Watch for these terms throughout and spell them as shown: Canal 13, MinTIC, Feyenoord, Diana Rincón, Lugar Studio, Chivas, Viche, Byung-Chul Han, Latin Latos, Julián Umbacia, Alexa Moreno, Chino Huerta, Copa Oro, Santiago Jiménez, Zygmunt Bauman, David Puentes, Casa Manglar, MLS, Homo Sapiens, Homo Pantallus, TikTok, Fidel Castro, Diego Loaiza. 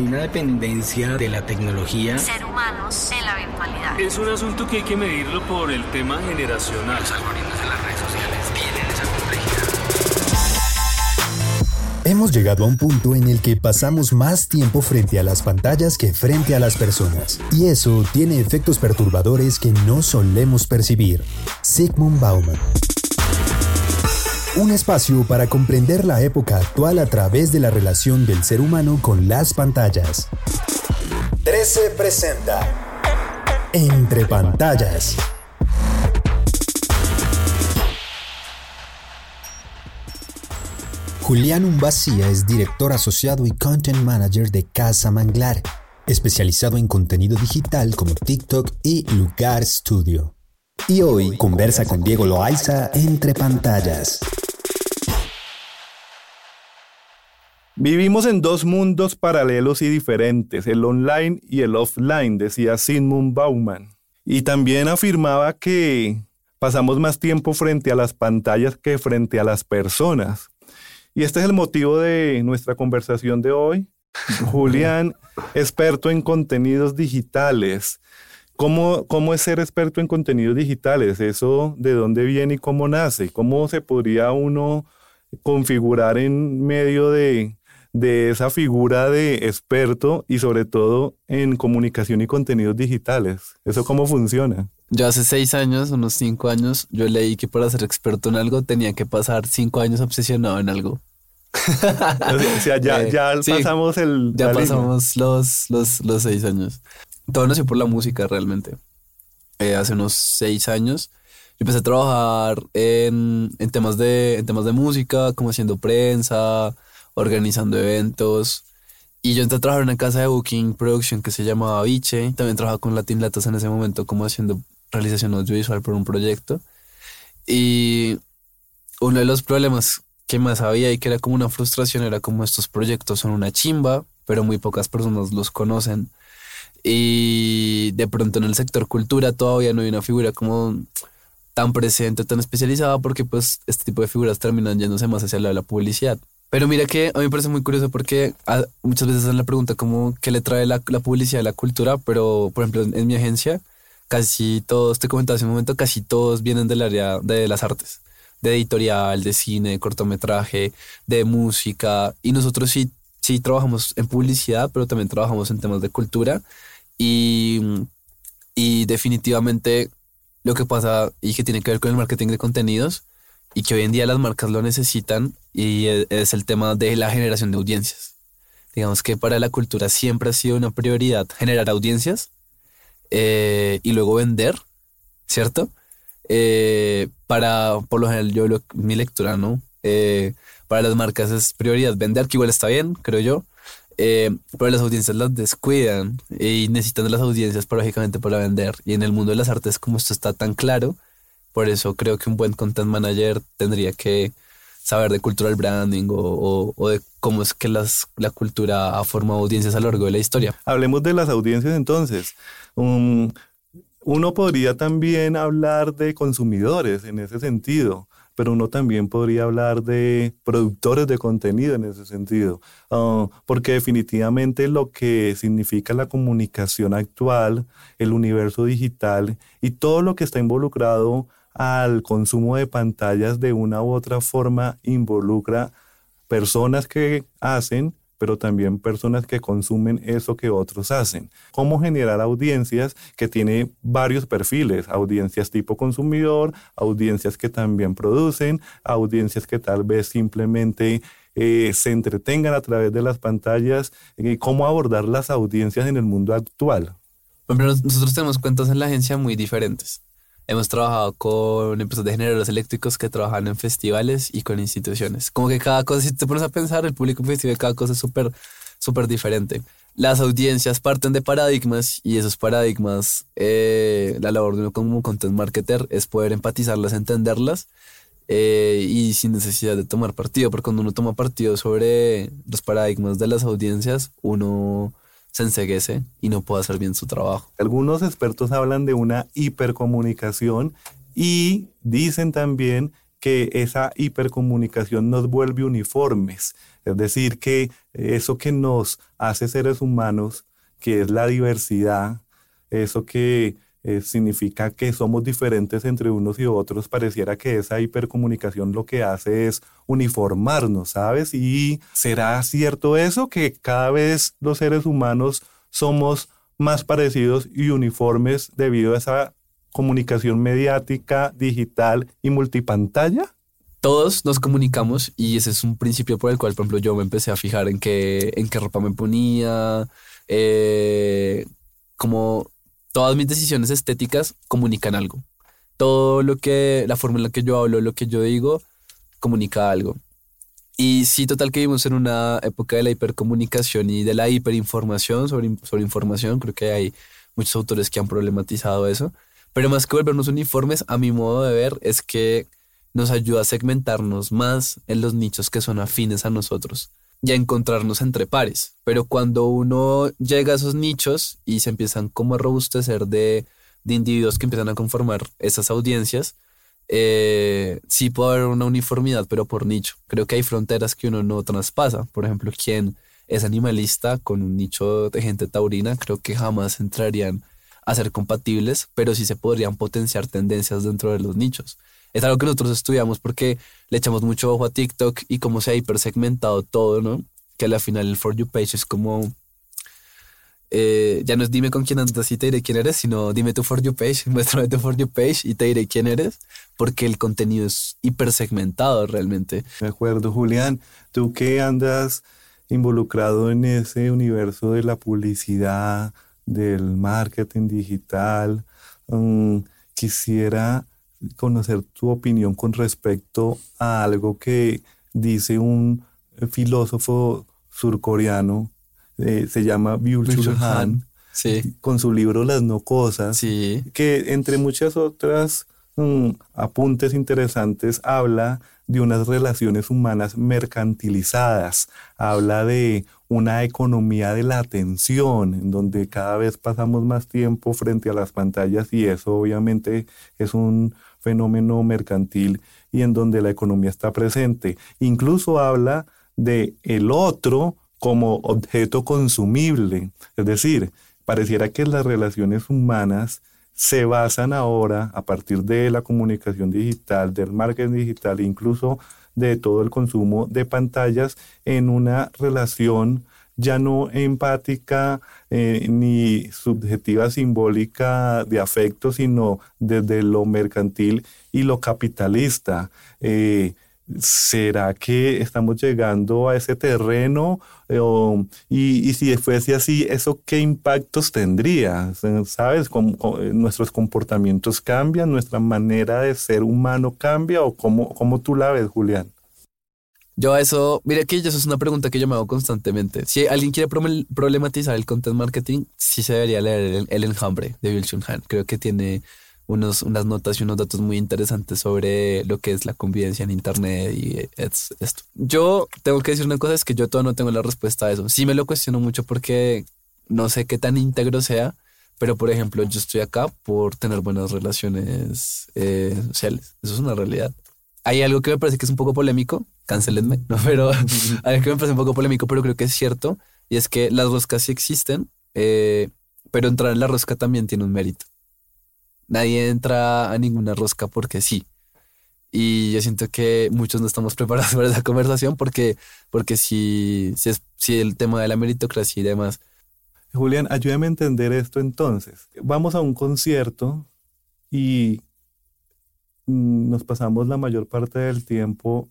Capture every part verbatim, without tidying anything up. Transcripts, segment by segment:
hay una dependencia de la tecnología. Ser humanos en la virtualidad. Es un asunto que hay que medirlo por el tema generacional. Los algoritmos de las redes sociales tienen esa complejidad. Hemos llegado a un punto en el que pasamos más tiempo frente a las pantallas que frente a las personas. Y eso tiene efectos perturbadores que no solemos percibir. Zygmunt Bauman. Un espacio para comprender la época actual a través de la relación del ser humano con las pantallas. trece presenta Entre Pantallas. Julián Umbacia es director asociado y content manager de Casa Manglar, especializado en contenido digital como TikTok y Lugar Studio. Y hoy conversa con Diego Loaiza Entre Pantallas. Vivimos en dos mundos paralelos y diferentes, el online y el offline, decía Zygmunt Bauman. Y también afirmaba que pasamos más tiempo frente a las pantallas que frente a las personas. Y este es el motivo de nuestra conversación de hoy. Julián, experto en contenidos digitales. ¿Cómo, ¿Cómo es ser experto en contenidos digitales? ¿Eso de dónde viene y cómo nace? ¿Cómo se podría uno configurar en medio de... de esa figura de experto y sobre todo en comunicación y contenidos digitales? ¿Eso cómo funciona? Yo hace seis años, unos cinco años, yo leí que para ser experto en algo tenía que pasar cinco años obsesionado en algo. O sea, ya, eh, ya sí, pasamos el... Ya pasamos los, los, los seis años. Todo nació por la música realmente. Eh, hace unos seis años yo empecé a trabajar en, en, temas de, en temas de música, como haciendo prensa, organizando eventos, y yo entré a trabajar en una casa de booking production que se llamaba Viche. También trabajaba con Latin Latos en ese momento como haciendo realización audiovisual por un proyecto, y uno de los problemas que más había y que era como una frustración era como estos proyectos son una chimba, pero muy pocas personas los conocen, y de pronto en el sector cultura todavía no hay una figura como tan presente, tan especializada, porque pues este tipo de figuras terminan yéndose más hacia la de la publicidad. Pero mira que a mí me parece muy curioso porque muchas veces hacen la pregunta como ¿qué le trae la, la publicidad a la cultura? Pero, por ejemplo, en, en mi agencia, casi todos, te comentaba hace un momento, casi todos vienen del área de las artes, de editorial, de cine, de cortometraje, de música. Y nosotros sí, sí trabajamos en publicidad, pero también trabajamos en temas de cultura. Y, y definitivamente lo que pasa y que tiene que ver con el marketing de contenidos y que hoy en día las marcas lo necesitan, y es el tema de la generación de audiencias. Digamos que para la cultura siempre ha sido una prioridad generar audiencias eh, y luego vender, ¿cierto? Eh, para, por lo general, yo lo, mi lectura, ¿no? Eh, para las marcas es prioridad vender, que igual está bien, creo yo, eh, pero las audiencias las descuidan y necesitan de las audiencias, para, lógicamente, para vender. Y en el mundo de las artes, como esto está tan claro, por eso creo que un buen content manager tendría que saber de cultural branding o, o, o de cómo es que las, la cultura ha formado audiencias a lo largo de la historia. Hablemos de las audiencias entonces. Um, uno podría también hablar de consumidores en ese sentido, pero uno también podría hablar de productores de contenido en ese sentido, uh, porque definitivamente lo que significa la comunicación actual, el universo digital y todo lo que está involucrado al consumo de pantallas de una u otra forma involucra personas que hacen, pero también personas que consumen eso que otros hacen. ¿Cómo generar audiencias que tiene varios perfiles? Audiencias tipo consumidor, audiencias que también producen, audiencias que tal vez simplemente eh, se entretengan a través de las pantallas. ¿Cómo abordar las audiencias en el mundo actual? Bueno, nosotros tenemos cuentas en la agencia muy diferentes. Hemos trabajado con empresas de generadores eléctricos que trabajan en festivales y con instituciones. Como que cada cosa, si te pones a pensar, el público festival, cada cosa es súper, súper diferente. Las audiencias parten de paradigmas y esos paradigmas, eh, la labor de uno como content marketer es poder empatizarlas, entenderlas eh, y sin necesidad de tomar partido. Porque cuando uno toma partido sobre los paradigmas de las audiencias, uno se enceguece y no puede hacer bien su trabajo. Algunos expertos hablan de una hipercomunicación y dicen también que esa hipercomunicación nos vuelve uniformes. Es decir, que eso que nos hace seres humanos, que es la diversidad, eso que eh, significa que somos diferentes entre unos y otros, pareciera que esa hipercomunicación lo que hace es uniformarnos, ¿sabes? ¿Y será cierto eso? Que cada vez los seres humanos somos más parecidos y uniformes debido a esa comunicación mediática, digital y multipantalla. Todos nos comunicamos y ese es un principio por el cual, por ejemplo, yo me empecé a fijar en qué, en qué ropa me ponía, eh, como todas mis decisiones estéticas comunican algo. Todo lo que, la forma en la que yo hablo, lo que yo digo, comunica algo. Y sí, total que vivimos en una época de la hipercomunicación y de la hiperinformación sobre, sobre información. Creo que hay muchos autores que han problematizado eso. Pero más que volvernos uniformes, a mi modo de ver, es que nos ayuda a segmentarnos más en los nichos que son afines a nosotros y a encontrarnos entre pares. Pero cuando uno llega a esos nichos y se empiezan como a robustecer de, de individuos que empiezan a conformar esas audiencias, Eh, sí puede haber una uniformidad, pero por nicho. Creo que hay fronteras que uno no traspasa. Por ejemplo, quien es animalista con un nicho de gente taurina, creo que jamás entrarían a ser compatibles, pero sí se podrían potenciar tendencias dentro de los nichos. Es algo que nosotros estudiamos porque le echamos mucho ojo a TikTok y cómo se ha hipersegmentado todo, ¿no? Que al final el For You page es como... Eh, ya no es dime con quién andas y te diré quién eres, sino dime tu For You page, muéstrame tu For You page y te diré quién eres, porque el contenido es hipersegmentado realmente. De acuerdo, Julián, tú que andas involucrado en ese universo de la publicidad, del marketing digital, um, quisiera conocer tu opinión con respecto a algo que dice un filósofo surcoreano. Eh, se llama Byung-Chul Han, sí, con su libro Las No Cosas, sí, que entre muchas otras mm, apuntes interesantes habla de unas relaciones humanas mercantilizadas, habla de una economía de la atención, en donde cada vez pasamos más tiempo frente a las pantallas y eso obviamente es un fenómeno mercantil y en donde la economía está presente. Incluso habla de el otro como objeto consumible, es decir, pareciera que las relaciones humanas se basan ahora a partir de la comunicación digital, del marketing digital, incluso de todo el consumo de pantallas en una relación ya no empática eh, ni subjetiva simbólica de afecto, sino desde lo mercantil y lo capitalista. Eh, ¿Será que estamos llegando a ese terreno? Eh, o, y, y si fuese así, ¿eso qué impactos tendría? ¿Sabes? ¿Cómo, cómo, ¿Nuestros comportamientos cambian? ¿Nuestra manera de ser humano cambia? ¿O cómo, cómo tú la ves, Julián? Yo a eso, mira que eso es una pregunta que yo me hago constantemente. Si alguien quiere problematizar el content marketing, sí se debería leer El, el Enjambre de Byung-Chul Han. Creo que tiene... Unos, unas notas y unos datos muy interesantes sobre lo que es la convivencia en internet y es, esto. Yo tengo que decir una cosa, es que yo todavía no tengo la respuesta a eso. Sí me lo cuestiono mucho porque no sé qué tan íntegro sea, pero por ejemplo yo estoy acá por tener buenas relaciones eh, sociales. Eso es una realidad. Hay algo que me parece que es un poco polémico, cancelenme, ¿no? Pero hay algo que me parece un poco polémico, pero creo que es cierto, y es que las roscas sí existen, eh, pero entrar en la rosca también tiene un mérito. Nadie entra a ninguna rosca porque sí. Y yo siento que muchos no estamos preparados para esa conversación porque, porque si, si, es, si el tema de la meritocracia y demás. Julián, ayúdame a entender esto entonces. Vamos a un concierto y nos pasamos la mayor parte del tiempo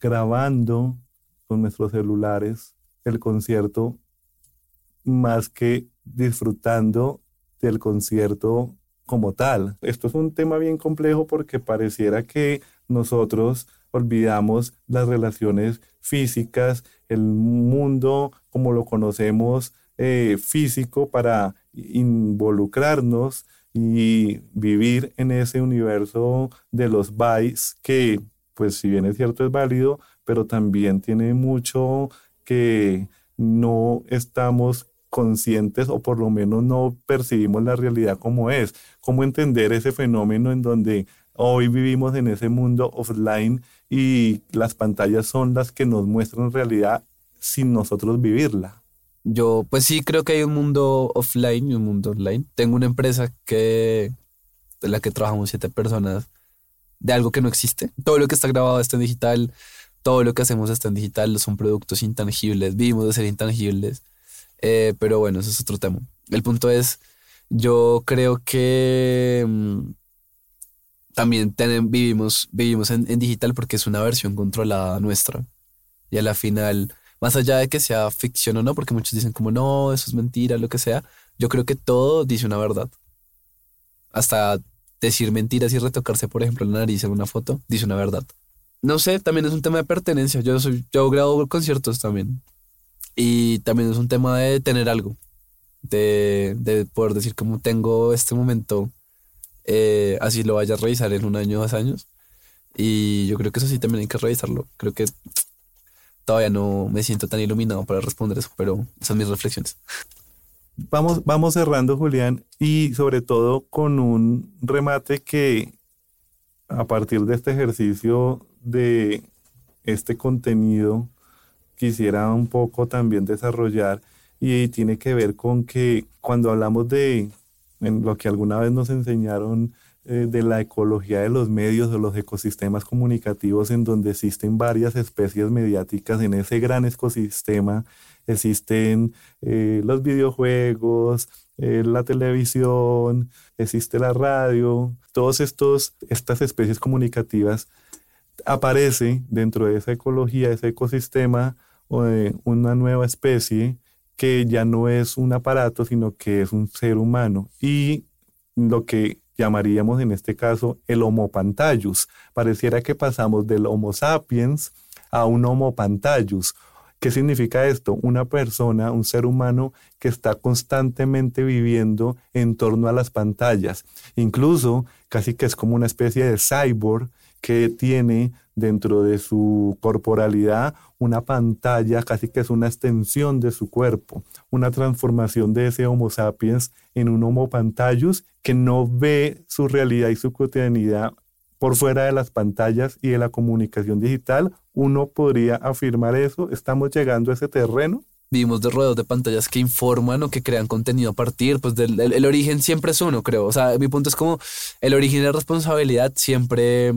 grabando con nuestros celulares el concierto más que disfrutando del concierto como tal. Esto es un tema bien complejo porque pareciera que nosotros olvidamos las relaciones físicas, el mundo como lo conocemos eh, físico, para involucrarnos y vivir en ese universo de los bytes que, pues si bien es cierto, es válido, pero también tiene mucho que no estamos conscientes o por lo menos no percibimos la realidad como es. ¿Cómo entender ese fenómeno en donde Hoy vivimos en ese mundo offline y las pantallas son las que nos muestran realidad sin nosotros vivirla. Yo pues sí creo que hay un mundo offline y un mundo online. Tengo una empresa que, en la que trabajamos siete personas de algo que no existe. Todo lo que está grabado está en digital, todo lo que hacemos está en digital, son productos intangibles, vivimos de ser intangibles. Eh, pero bueno, eso es otro tema. El punto es, yo creo que mmm, también ten, vivimos, vivimos en, en digital porque es una versión controlada nuestra. Y a la final, más allá de que sea ficción o no, porque muchos dicen como no, eso es mentira, lo que sea, yo creo que todo dice una verdad. Hasta decir mentiras y retocarse, por ejemplo, la nariz en una foto, dice una verdad. No sé, también es un tema de pertenencia. Yo, soy, yo grabo conciertos también. Y también es un tema de tener algo, de, de poder decir como tengo este momento, eh, así lo vaya a revisar en un año o dos años. Y yo creo que eso sí también hay que revisarlo. Creo que todavía no me siento tan iluminado para responder eso, pero esas son mis reflexiones. Vamos, vamos cerrando, Julián, y sobre todo con un remate que a partir de este ejercicio, de este contenido, quisiera un poco también desarrollar, y tiene que ver con que cuando hablamos de en lo que alguna vez nos enseñaron eh, de la ecología de los medios o los ecosistemas comunicativos, en donde existen varias especies mediáticas, en ese gran ecosistema existen eh, los videojuegos, eh, la televisión, existe la radio, todas estas especies comunicativas. Aparece dentro de esa ecología, ese ecosistema, una nueva especie que ya no es un aparato, sino que es un ser humano. Y lo que llamaríamos en este caso el Homo Pantallus. Pareciera que pasamos del Homo Sapiens a un Homo Pantallus. ¿Qué significa esto? Una persona, un ser humano que está constantemente viviendo en torno a las pantallas. Incluso casi que es como una especie de cyborg que tiene dentro de su corporalidad una pantalla, casi que es una extensión de su cuerpo, una transformación de ese Homo Sapiens en un Homo Pantallus que no ve su realidad y su cotidianidad por fuera de las pantallas y de la comunicación digital. ¿Uno podría afirmar eso? ¿Estamos llegando a ese terreno? Vivimos de rodeos de pantallas que informan o que crean contenido a partir, pues del el, el origen siempre es uno, creo. O sea, mi punto es como el origen de responsabilidad siempre...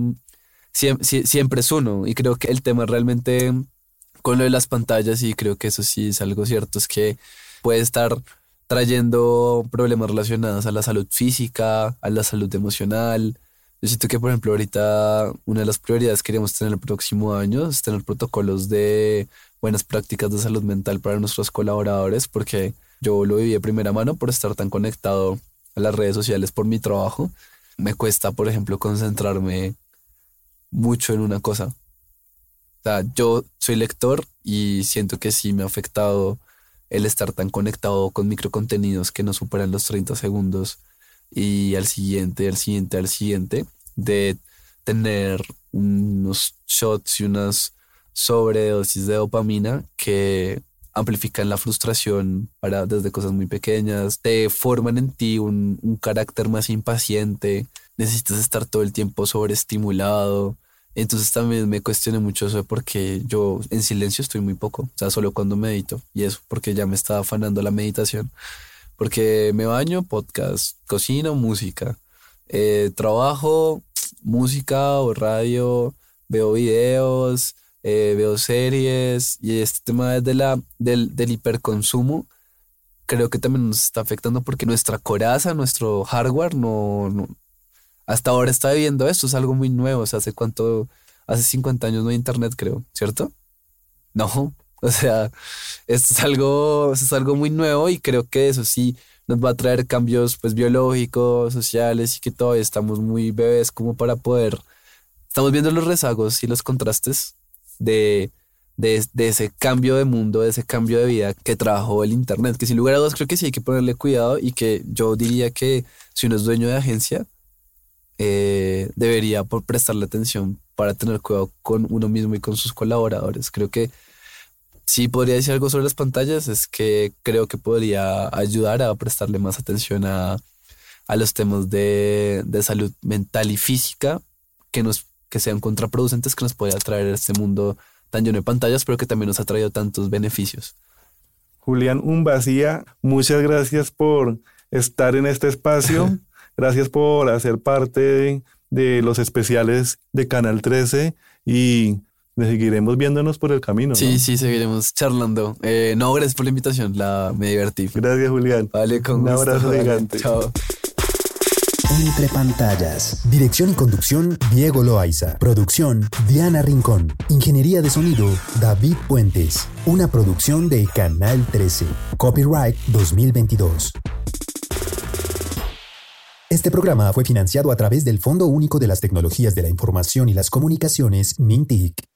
Sie- siempre es uno, y creo que el tema realmente con lo de las pantallas, y creo que eso sí es algo cierto, es que puede estar trayendo problemas relacionados a la salud física, a la salud emocional. Yo siento que, por ejemplo, ahorita una de las prioridades que queremos tener el próximo año es tener protocolos de buenas prácticas de salud mental para nuestros colaboradores, porque yo lo viví de primera mano por estar tan conectado a las redes sociales por mi trabajo. Me cuesta, por ejemplo, concentrarme mucho en una cosa. O sea, yo soy lector y siento que sí me ha afectado el estar tan conectado con microcontenidos que no superan los treinta segundos, y al siguiente, al siguiente, al siguiente, de tener unos shots y unas sobredosis de dopamina que amplifican la frustración para, desde cosas muy pequeñas, te forman en ti un, un carácter más impaciente. Necesitas estar todo el tiempo sobreestimulado. Entonces también me cuestioné mucho eso, porque yo en silencio estoy muy poco. O sea, solo cuando medito. Y eso porque ya me está afanando la meditación. Porque me baño, podcast, cocino, música. Eh, trabajo, música o radio. Veo videos, eh, veo series. Y este tema de la, del, del hiperconsumo creo que también nos está afectando, porque nuestra coraza, nuestro hardware no... no hasta ahora está viviendo esto, es algo muy nuevo. O sea, ¿hace cuánto? Hace cincuenta años no hay internet, creo, ¿cierto? No, o sea, esto es algo, esto es algo muy nuevo, y creo que eso sí nos va a traer cambios pues biológicos, sociales, y que todavía estamos muy bebés como para poder... Estamos viendo los rezagos y los contrastes de, de, de ese cambio de mundo, de ese cambio de vida que trajo el internet, que sin lugar a dudas creo que sí hay que ponerle cuidado, y que yo diría que si uno es dueño de agencia, Eh, debería por prestarle atención para tener cuidado con uno mismo y con sus colaboradores. Creo que sí podría decir algo sobre las pantallas, es que creo que podría ayudar a prestarle más atención a, a los temas de, de salud mental y física, que, nos, que sean contraproducentes, que nos pueda traer este mundo tan lleno de pantallas, pero que también nos ha traído tantos beneficios. Julián Umbacia, muchas gracias por estar en este espacio. Gracias por hacer parte de, de los especiales de Canal trece y seguiremos viéndonos por el camino, ¿no? Sí, sí, seguiremos charlando. Eh, no, gracias por la invitación, la, me divertí. Gracias, Julián. Vale, con gusto. Un abrazo gigante. Chao. Entre pantallas. Dirección y conducción, Diego Loaiza. Producción, Diana Rincón. Ingeniería de sonido, David Puentes. Una producción de Canal trece. Copyright dos mil veintidós. Este programa fue financiado a través del Fondo Único de las Tecnologías de la Información y las Comunicaciones, MinTIC.